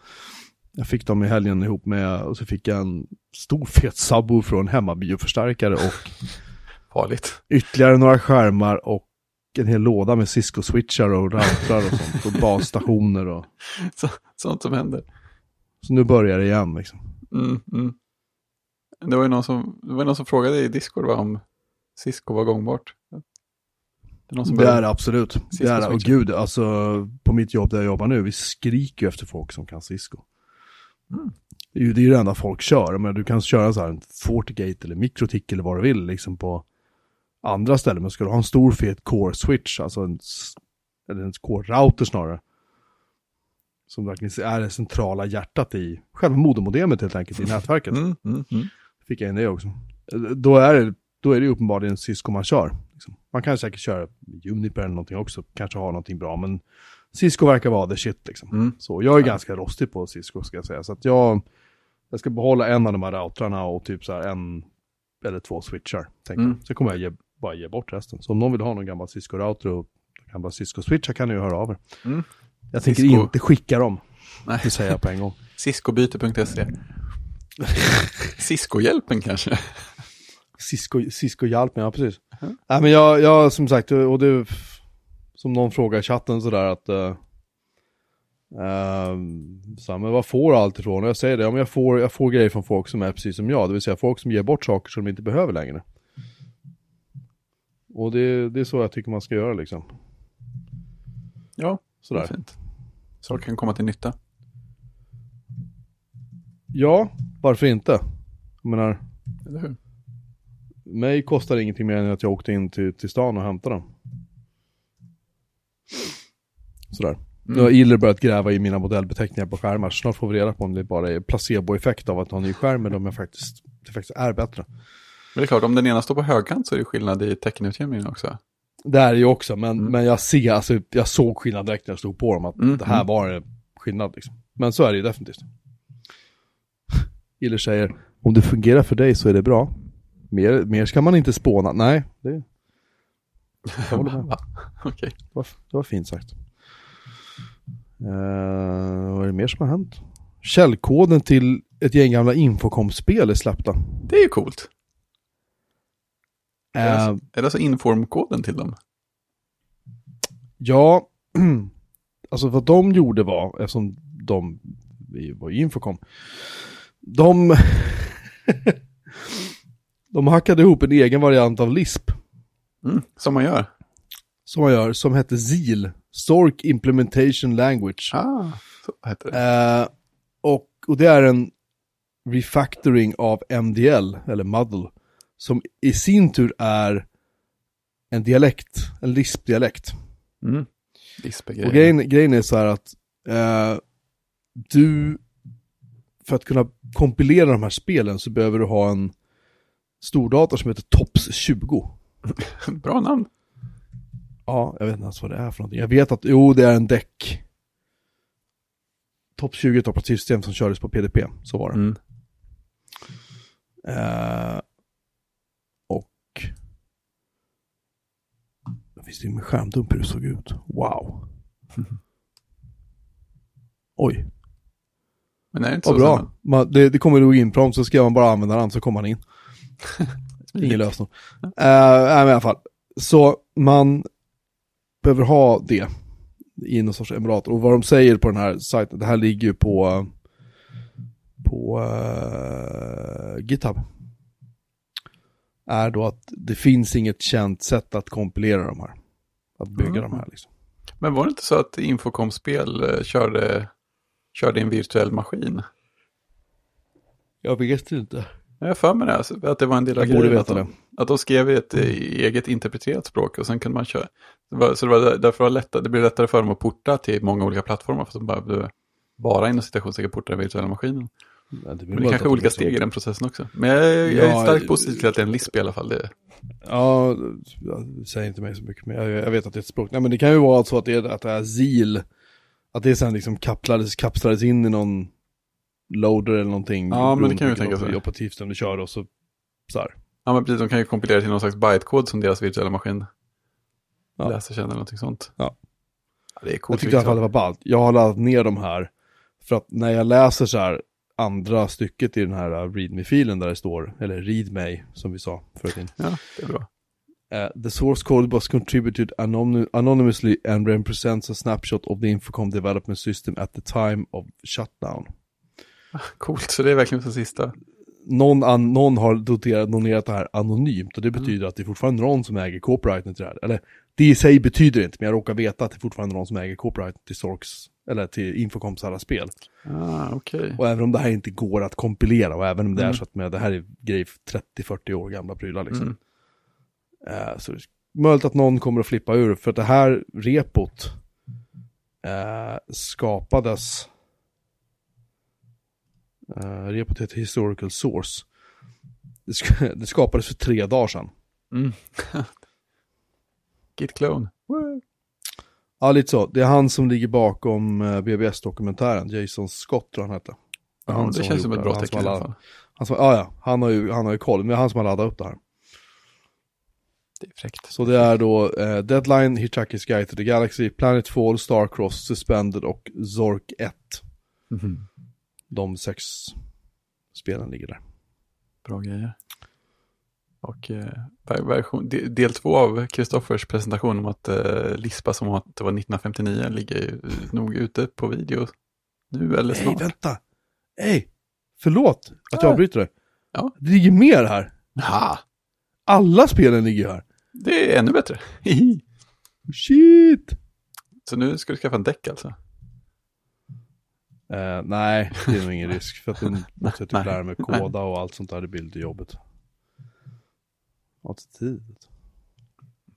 Jag fick dem i helgen ihop med, och så fick jag en stor fet sabo från hemmabioförstärkare och farligt. Ytterligare några skärmar och en hel låda med Cisco-switchar och routrar och sånt, och basstationer och så, sånt som händer. Så nu börjar det igen liksom. Mm, mm. Det var ju någon som, det var någon som frågade i Discord va, om Cisco var gångbart. Det är absolut. Det är, och gud, alltså på mitt jobb där jag jobbar nu, vi skriker ju efter folk som kan Cisco. Mm. Det är ju det, är det enda folk kör. Men du kan köra så här en FortiGate eller MikroTik eller vad du vill liksom på andra ställen. Men ska du ha en stor fet core switch, alltså en, eller en core router snarare, som verkligen är det centrala hjärtat i själva modermodemet helt enkelt i nätverket. Mm, mm, mm. Fick jag in det också. Då är det, då är det uppenbarligen Cisco man kör. Man kan säkert köra Juniper eller någonting också. Kanske ha någonting bra, men Cisco verkar vara the shit liksom. Mm. Så jag är ja. ganska rostig på Cisco ska jag säga. Så att jag, jag ska behålla en av de här routrarna och typ så här en eller två switchar. Tänker mm. Så kommer jag ge, bara ge bort resten. Så om någon vill ha någon gammal Cisco-router och gamla Cisco-switchar kan ni ju höra av er. Mm. Jag tänker Cisco. Inte skicka dem. Nej. Det säger jag på en gång. Ciscobyte punkt se Cisco-hjälpen kanske. Cisco, Cisco hjälp mig, ja precis. Mm. Nej, men jag, jag som sagt, och det som någon frågar i chatten sådär att uh, uh, så, men vad får allt ifrån? Och jag säger det, om jag får, jag får grejer från folk som är precis som jag, det vill säga folk som ger bort saker som de inte behöver längre. Och det, det är så jag tycker man ska göra liksom. Ja, sådär. Fint. Så kan komma till nytta. Ja, varför inte? Jag menar, eller hur? Mig kostar ingenting mer än att jag åkte in till, till stan och hämtade dem. Sådär. Nu har Iller börjat gräva i mina modellbeteckningar på skärmar. Snart får vi reda på om det bara är placeboeffekt av att ha en ny skärm eller om jag faktiskt, det faktiskt är bättre. Men det är klart, om den ena står på högkant så är det skillnad i teckenutjämningen också. Det är ju också, men, mm. men jag, ser, alltså, jag såg skillnad direkt när jag stod på dem att mm. det här var skillnad. Liksom. Men så är det ju definitivt. Iller säger, om det fungerar för dig så är det bra. Mer, mer ska man inte spåna. Nej, det, det okay. var, det var fint sagt. Uh, vad är det mer som har hänt? Källkoden till ett gäng gamla Infocom-spel är släppta. Det är ju coolt. Uh, är, det alltså, är det alltså Inform-koden till dem? Ja, alltså vad de gjorde var, eftersom de vi var ju Infocom, de... De hackade ihop en egen variant av Lisp. Mm, som man gör. Som man gör, som hette Z I L. Stork Implementation Language. Ah, så heter det. Eh, och, och det är en refactoring av M D L, eller M D L, som i sin tur är en dialekt, en Lisp-dialekt. Mm. Lisp-grejen. Och grejen, grejen är så här att eh, du, för att kunna kompilera de här spelen så behöver du ha en stordator som heter Tops tjugo. Bra namn. Ja, jag vet inte vad det är för någonting. Jag vet att, jo det är en däck. Tops tjugo är ett operativsystem som kördes på P D P. Så var det. Mm. Uh, och då finns det ju med skärmdump hur det såg ut. Wow. Mm. Oj. Men är det inte ja, så bra. Man, det, det kommer nog in prompt så ska man bara använda den så kommer han in. Ingen lösning. Uh, nej, i alla fall. Så man behöver ha det i någon sorts emulator. Och vad de säger på den här sajten, det här ligger ju på på uh, GitHub, är då att det finns inget känt sätt att kompilera de här. Att bygga mm. de här liksom. Men var det inte så att Infocom-spel körde, körde en virtuell maskin? Jag vet inte. Jag för mig det, alltså, att det var en del av grejen att, de, att de skrev ett eget interpreterat språk och sen kunde man köra. Det var, så det var därför var det lättare, det blev lättare för dem att porta till många olika plattformar för att de bara bara inom citationstecken portar den virtuella maskinen. Ja, det, men det är kanske olika steg i den processen också. Men jag, jag ja, är starkt positiv till att det är en Lisp i alla fall. Det. Ja, jag säger inte mig så mycket, men jag, jag vet att det är ett språk. Nej, men det kan ju vara så att det är, att det är Z I L, att det sen liksom kaplades, kapslades in i någon loader eller någonting. Ja, men det kan ju tänka sig. Operativsystem du kör och så, så här. Ja, men precis. De kan ju kompilera till någon slags bytekod som deras virtuella maskin ja. läser, känner någonting sånt. Ja. Ja, det är coolt. Jag tyckte i alla fall det var ballt. Jag har laddat ner de här för att när jag läser så här andra stycket i den här readme-filen där det står, eller readme som vi sa förut. Ja, det är bra. Uh, the source code was contributed anon- anonymously and represents a snapshot of the Infocom development system at the time of shutdown. Coolt, så det är verkligen den sista. Någon, an- någon har doterat, donerat det här anonymt och det betyder mm. att det är fortfarande någon som äger copyrighten till det här. Eller det i sig betyder inte, men jag råkar veta att det är fortfarande någon som äger copyrighten till Sorks eller till Infocoms alla spel. Ah, okay. Och även om det här inte går att kompilera och även om det mm. är så att med, det här är grej trettio till fyrtio år gamla prylar liksom. Mm. Uh, så det är möjligt att någon kommer att flippa ur för att det här repot uh, skapades uh, repot heter Historical Source. Det, sk- det skapades för tre dagar sedan. Mm. Git clone. Woo. Ja, lite så. Det är han som ligger bakom B B S-dokumentären. Jason Scott, tror han hette. Ja, han det känns som ett bra tecken i alla fall. Han som, ja, ja. Han har ju, han har ju koll. Men det är han som har laddat upp det här. Det är fräckt. Så det är då eh, Deadline, Hitchhiker's Guide to the Galaxy, Planetfall, Starcross, Suspended och Zork ett. Mm-hmm. De sex spelen ligger där. Bra grejer. Och eh, version, del två av Kristoffers presentation om att eh, Lispa som att det var nittonhundrafemtionio ligger ju nog ute på video nu eller snart. Nej, vänta! Nej, förlåt att jag avbryter det. Ja. Det ligger mer här. Aha. Alla spelen ligger här. Det är ännu bättre. Shit! Så nu ska du skaffa en däck alltså? Eh, nej, det är nog ingen risk. För att du måste typ lära mig koda och allt sånt där, det bild i jobbet. Tid.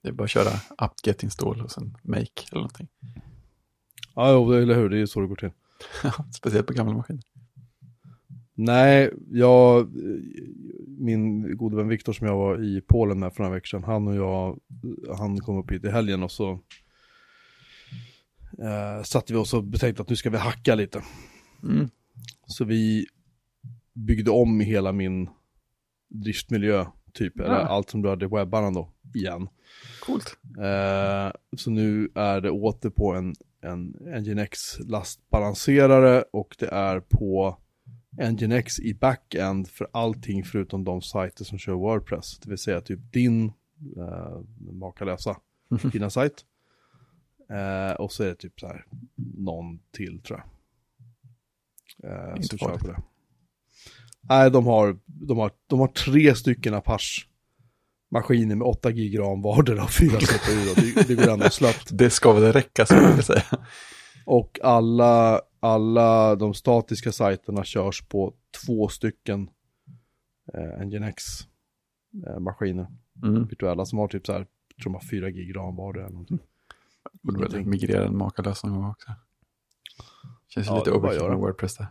Det är bara att köra app get install och sen make eller någonting. Ja, jo, eller hur? Det är ju så det går till. Speciellt på gamla maskiner. Nej, jag, min gode vän Viktor som jag var i Polen med för några veckor sedan, han och jag, han kom upp hit i helgen och så eh, satt vi oss och betänkte att nu ska vi hacka lite. Mm. Så vi byggde om hela min driftmiljö typ, ja. Eller allt som rörde webbarna då, igen. Coolt. Eh, så nu är det åter på en, en Nginx lastbalanserare och det är på Nginx i backend för allting förutom de sajter som kör WordPress. Det vill säga typ din eh, makalösa, dina sajt. Eh, och så är det typ så här någon till, tror jag. Eh, Inte som farligt. Kör på det. Nej, de har, de, har, de har tre stycken Apache-maskiner med åtta gig RAM vardera och fyra C P U. Det, det går ändå slappt. Det ska väl räcka, så jag vill säga. Och alla, alla de statiska sajterna körs på två stycken eh, Nginx-maskiner. Mm. Virtuella som har typ så här, jag tror de har fyra gig RAM vardera eller någonting. Borde väl migrera en makalös någon gång också. Känns ju ja, lite overkill med WordPress där.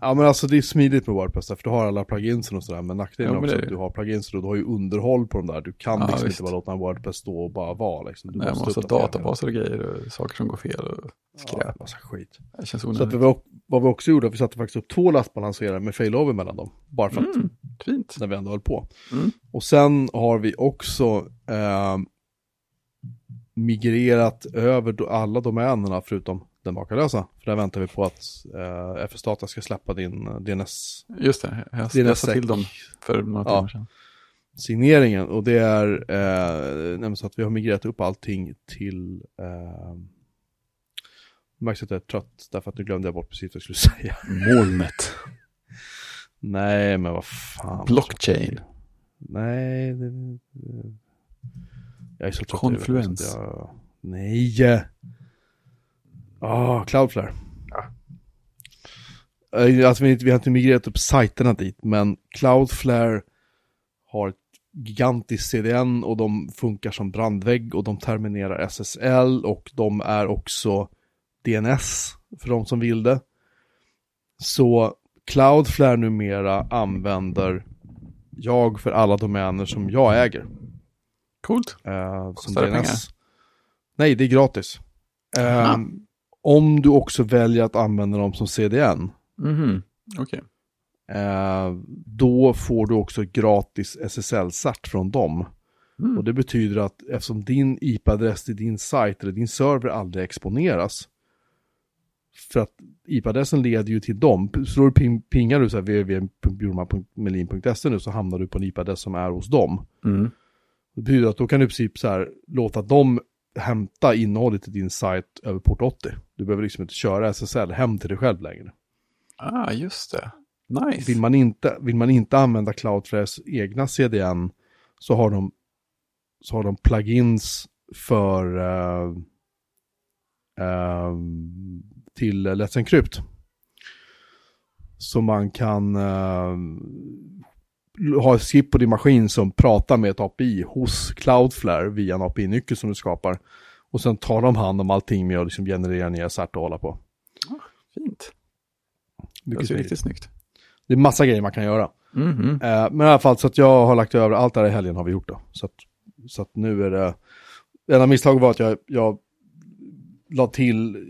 Ja, men alltså det är smidigt med WordPress där, för du har alla pluginsen och sådär, men nackdelen ja, men är att du har pluginsen och du har ju underhåll på dem där. Du kan ja, liksom visst. inte bara låta en WordPress stå och bara vara liksom. Du Nej, måste, måste ha databaser och grejer och saker som går fel och skräp. Ja, skit. Det känns onödigt. Så att vi var, vad vi också gjorde, vi satte faktiskt upp två lastbalanserare med failover mellan dem. Bara för att, mm, fint. När vi ändå höll på. Mm. Och sen har vi också eh, migrerat över alla domänerna förutom den makalösa. För där väntar vi på att eh, F S Data ska släppa din eh, D N S. Just det, jag stressade till dem för några timmar ja. sedan. Signeringen, och det är eh, nämligen så att vi har migrerat upp allting till eh, märks att jag är trött därför att nu glömde jag bort precis vad jag skulle säga. Molnet. Nej, men vad fan. Blockchain. Nej. Det, det, jag är så trött. Confluence. Jag, nej. Ja, oh, Cloudflare. Ja. Alltså, vi, vi har inte migrerat upp sajterna dit, men Cloudflare har ett gigantiskt C D N och de funkar som brandvägg och de terminerar S S L och de är också D N S för de som vill det. Så Cloudflare numera använder jag för alla domäner som jag äger. Coolt. Uh, Kostar det pengar? Nej, det är gratis. Uh, om du också väljer att använda dem som C D N. Mm-hmm. Okej. Okay. Uh, då får du också gratis S S L-cert från dem. Mm. Och det betyder att eftersom din I P-adress i din sajt eller din server aldrig exponeras, för att I P-adressen leder ju till dem. Så då ping, pingar du så här w w w punkt bjurman punkt melin punkt s e nu, så hamnar du på en I P-adress som är hos dem. Mm. Det betyder att då kan du i princip så här, låta dem hämta innehållet i din sajt över port åttio. Du behöver liksom inte köra S S L hem till dig själv längre. Ah, just det. Nice. Vill man inte, vill man inte använda Cloudflares egna C D N, så har de så har de plugins för uh, uh, till Let's Encrypt. Så man kan uh, ha ett chip på din maskin som pratar med ett A P I hos Cloudflare via en A P I-nyckel som du skapar. Och sen tar de hand om allting med att liksom generera nya cert och hålla på. Ah, fint. Mycket det är riktigt snyggt. Det är massa grejer man kan göra. Mm-hmm. Uh, men i alla fall, så att jag har lagt över allt det här i helgen har vi gjort då. Så att, så att nu är det... En av misstagen var att jag... jag la till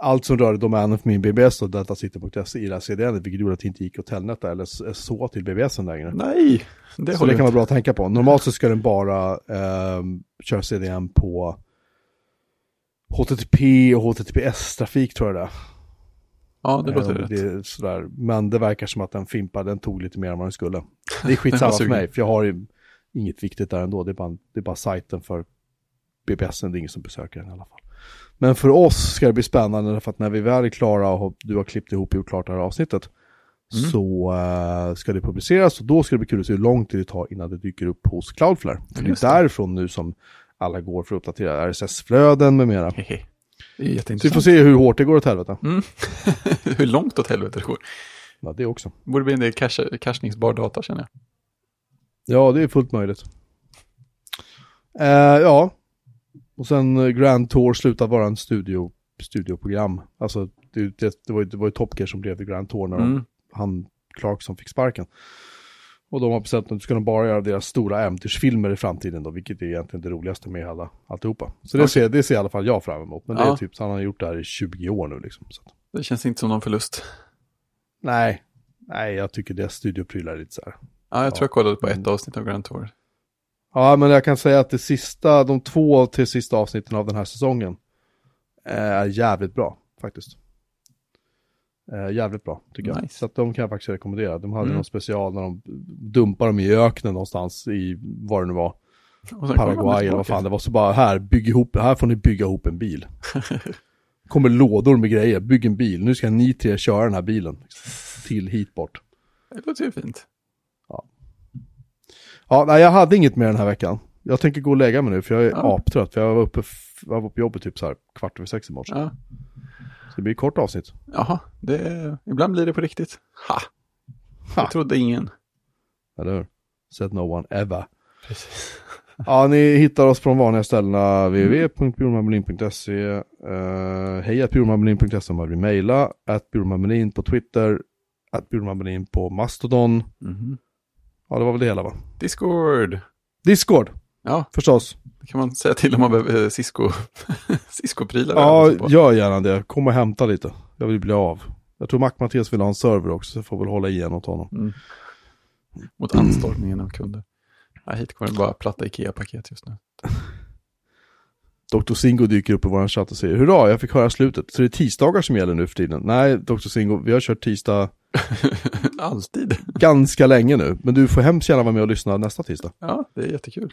allt som rörde domänen för min B B S och datasitter punkt se i det här C D N, vilket gjorde att det inte gick att telnätta eller så till B B S längre. Nej! Det så det kan vara bra att tänka på. Normalt så ska den bara eh, köra C D N på H T T P och H T T P S-trafik tror jag det. Ja, det låter eh, rätt. Det sådär. Men det verkar som att den fimpa, den tog lite mer än vad den skulle. Det är skitsamma för mig, för jag har ju inget viktigt där ändå. Det är bara, det är bara sajten för B B S-en, det är ingen som besöker den i alla fall. Men för oss ska det bli spännande, för att när vi väl är klara och du har klippt ihop och gjort klart det här avsnittet, mm. så uh, ska det publiceras, och då ska det bli kul att se hur lång tid det tar innan det dyker upp hos Cloudflare. För det är därifrån nu som alla går för att uppdatera R S S-flöden med mera. Hehe. Det är jätteintressant. Så vi får se hur hårt det går åt helvete. Mm. Hur långt åt helvete det går. Ja, det också. Borde bli en del cash- cashningsbar data, känner jag. Ja, det är fullt möjligt. Uh, ja. Och sen Grand Tour slutade vara en studio, studioprogram. Alltså det, det, det var ju, det var ju Top Gear som blev Grand Tour när mm. de, han Clarkson fick sparken. Och de har bestämt att du ska bara göra deras stora äventyrsfilmer i framtiden då, vilket är egentligen det roligaste med hela alltihopa. Så det, okay. ser, det ser i alla fall jag fram emot. Men ja. Det är typ så han har gjort det här i tjugo år nu liksom. Så. Det känns inte som någon förlust. Nej, nej jag tycker deras studioprylar är lite så här. Ja, jag ja. tror jag kollade på ett avsnitt av Grand Tour. Ja, men jag kan säga att det sista, de två till sista avsnitten av den här säsongen är jävligt bra, faktiskt. Är jävligt bra, tycker nice. jag. Så att de kan jag faktiskt rekommendera. De hade mm. någon special när de dumpade dem i öknen någonstans i, vad det nu var, Paraguay eller vad fan. Det var så bara, här, bygg ihop, här får ni bygga ihop en bil. Kommer lådor med grejer, bygg en bil. Nu ska ni tre köra den här bilen till hit bort. Det låter ju fint. Ja, nej, jag hade inget mer den här veckan. Jag tänker gå och lägga mig nu, för jag är ja. aptrött. För jag var uppe jag var på jobbet typ så här kvart över sex i morse. Ja. Så det blir ett kort avsnitt. Jaha, det är... ibland blir det på riktigt. Ha! ha. Jag trodde ingen. Eller hur? Said no one ever. Precis. Ja, ni hittar oss på de vanliga ställena. Mm. w w w punkt bjurmanmelin punkt se uh, Hej att bjurmanmelin punkt se om man vill mejla. Att bjurmanmelin på Twitter. Att bjurmanmelin på Mastodon. Mm. Ja, det var väl det hela, va? Discord. Discord. Ja, förstås. Det kan man säga till om man behöver Cisco Cisco-prylar. Ja, gör gärna det. Kom och hämta lite. Jag vill bli av. Jag tror Mac Mattias vill ha en server också, så jag får väl hålla igen åt honom. Mm. Mot anstormningen av kunder. Ja, hit kommer det bara platta IKEA-paket just nu. doktor Singo dyker upp i våran chatt och säger hurra, jag fick höra slutet. Så det är tisdagar som gäller nu för tiden. Nej, doktor Singo, vi har kört tisdag alltid. Ganska länge nu. Men du får hemskt gärna vara med och lyssna nästa tisdag. Ja, det är jättekul.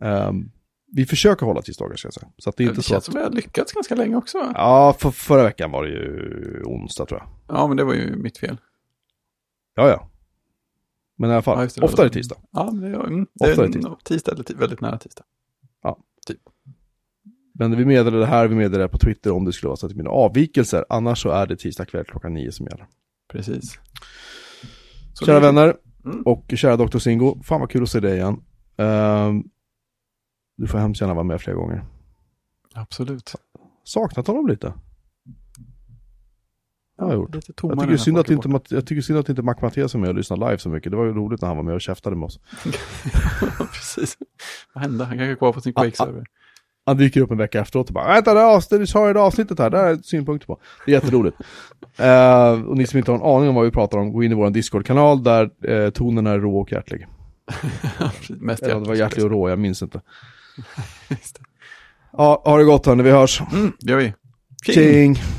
um, vi försöker hålla tisdagar, ska jag säga. Så att det är inte så att... som vi har lyckats ganska länge också. Va? Ja, för, förra veckan var det ju onsdag, tror jag. Ja, men det var ju mitt fel. Ja, ja. Men i alla fall, ja, ofta är det tisdag. Ja, men det är, mm, det är tisdag. tisdag eller t- väldigt nära tisdag. Ja, typ. Men vi meddelar det här, vi meddelar det på Twitter om det skulle vara så att det blir avvikelser. Annars så är det tisdag kväll klockan nio som gäller. Precis. Så kära det... vänner mm. och kära doktor Singo, fan vad kul att se dig igen. Uh, du får hemskt gärna vara med fler gånger. Absolut. Saknat honom lite. jag har gjort. Jag tycker synd att inte, jag tycker synd att inte Mac Mattias som jag lyssnade live så mycket. Det var ju roligt när han var med och käftade med oss. Precis. Vad hände? Han kanske kvar på sin Quake-server. Han dyker upp en vecka efteråt och bara vänta, det är det avsnittet här, det här är synpunkter på. Det är jätteroligt. uh, och ni som inte har en aning om vad vi pratar om, gå in i vår Discord-kanal där uh, tonen är rå och hjärtlig. Mest hjärtlig. Ja, det var hjärtlig och rå, jag minns inte. Just det. Ja, ha det gott hörni, vi hörs. Mm, det gör vi. King! King.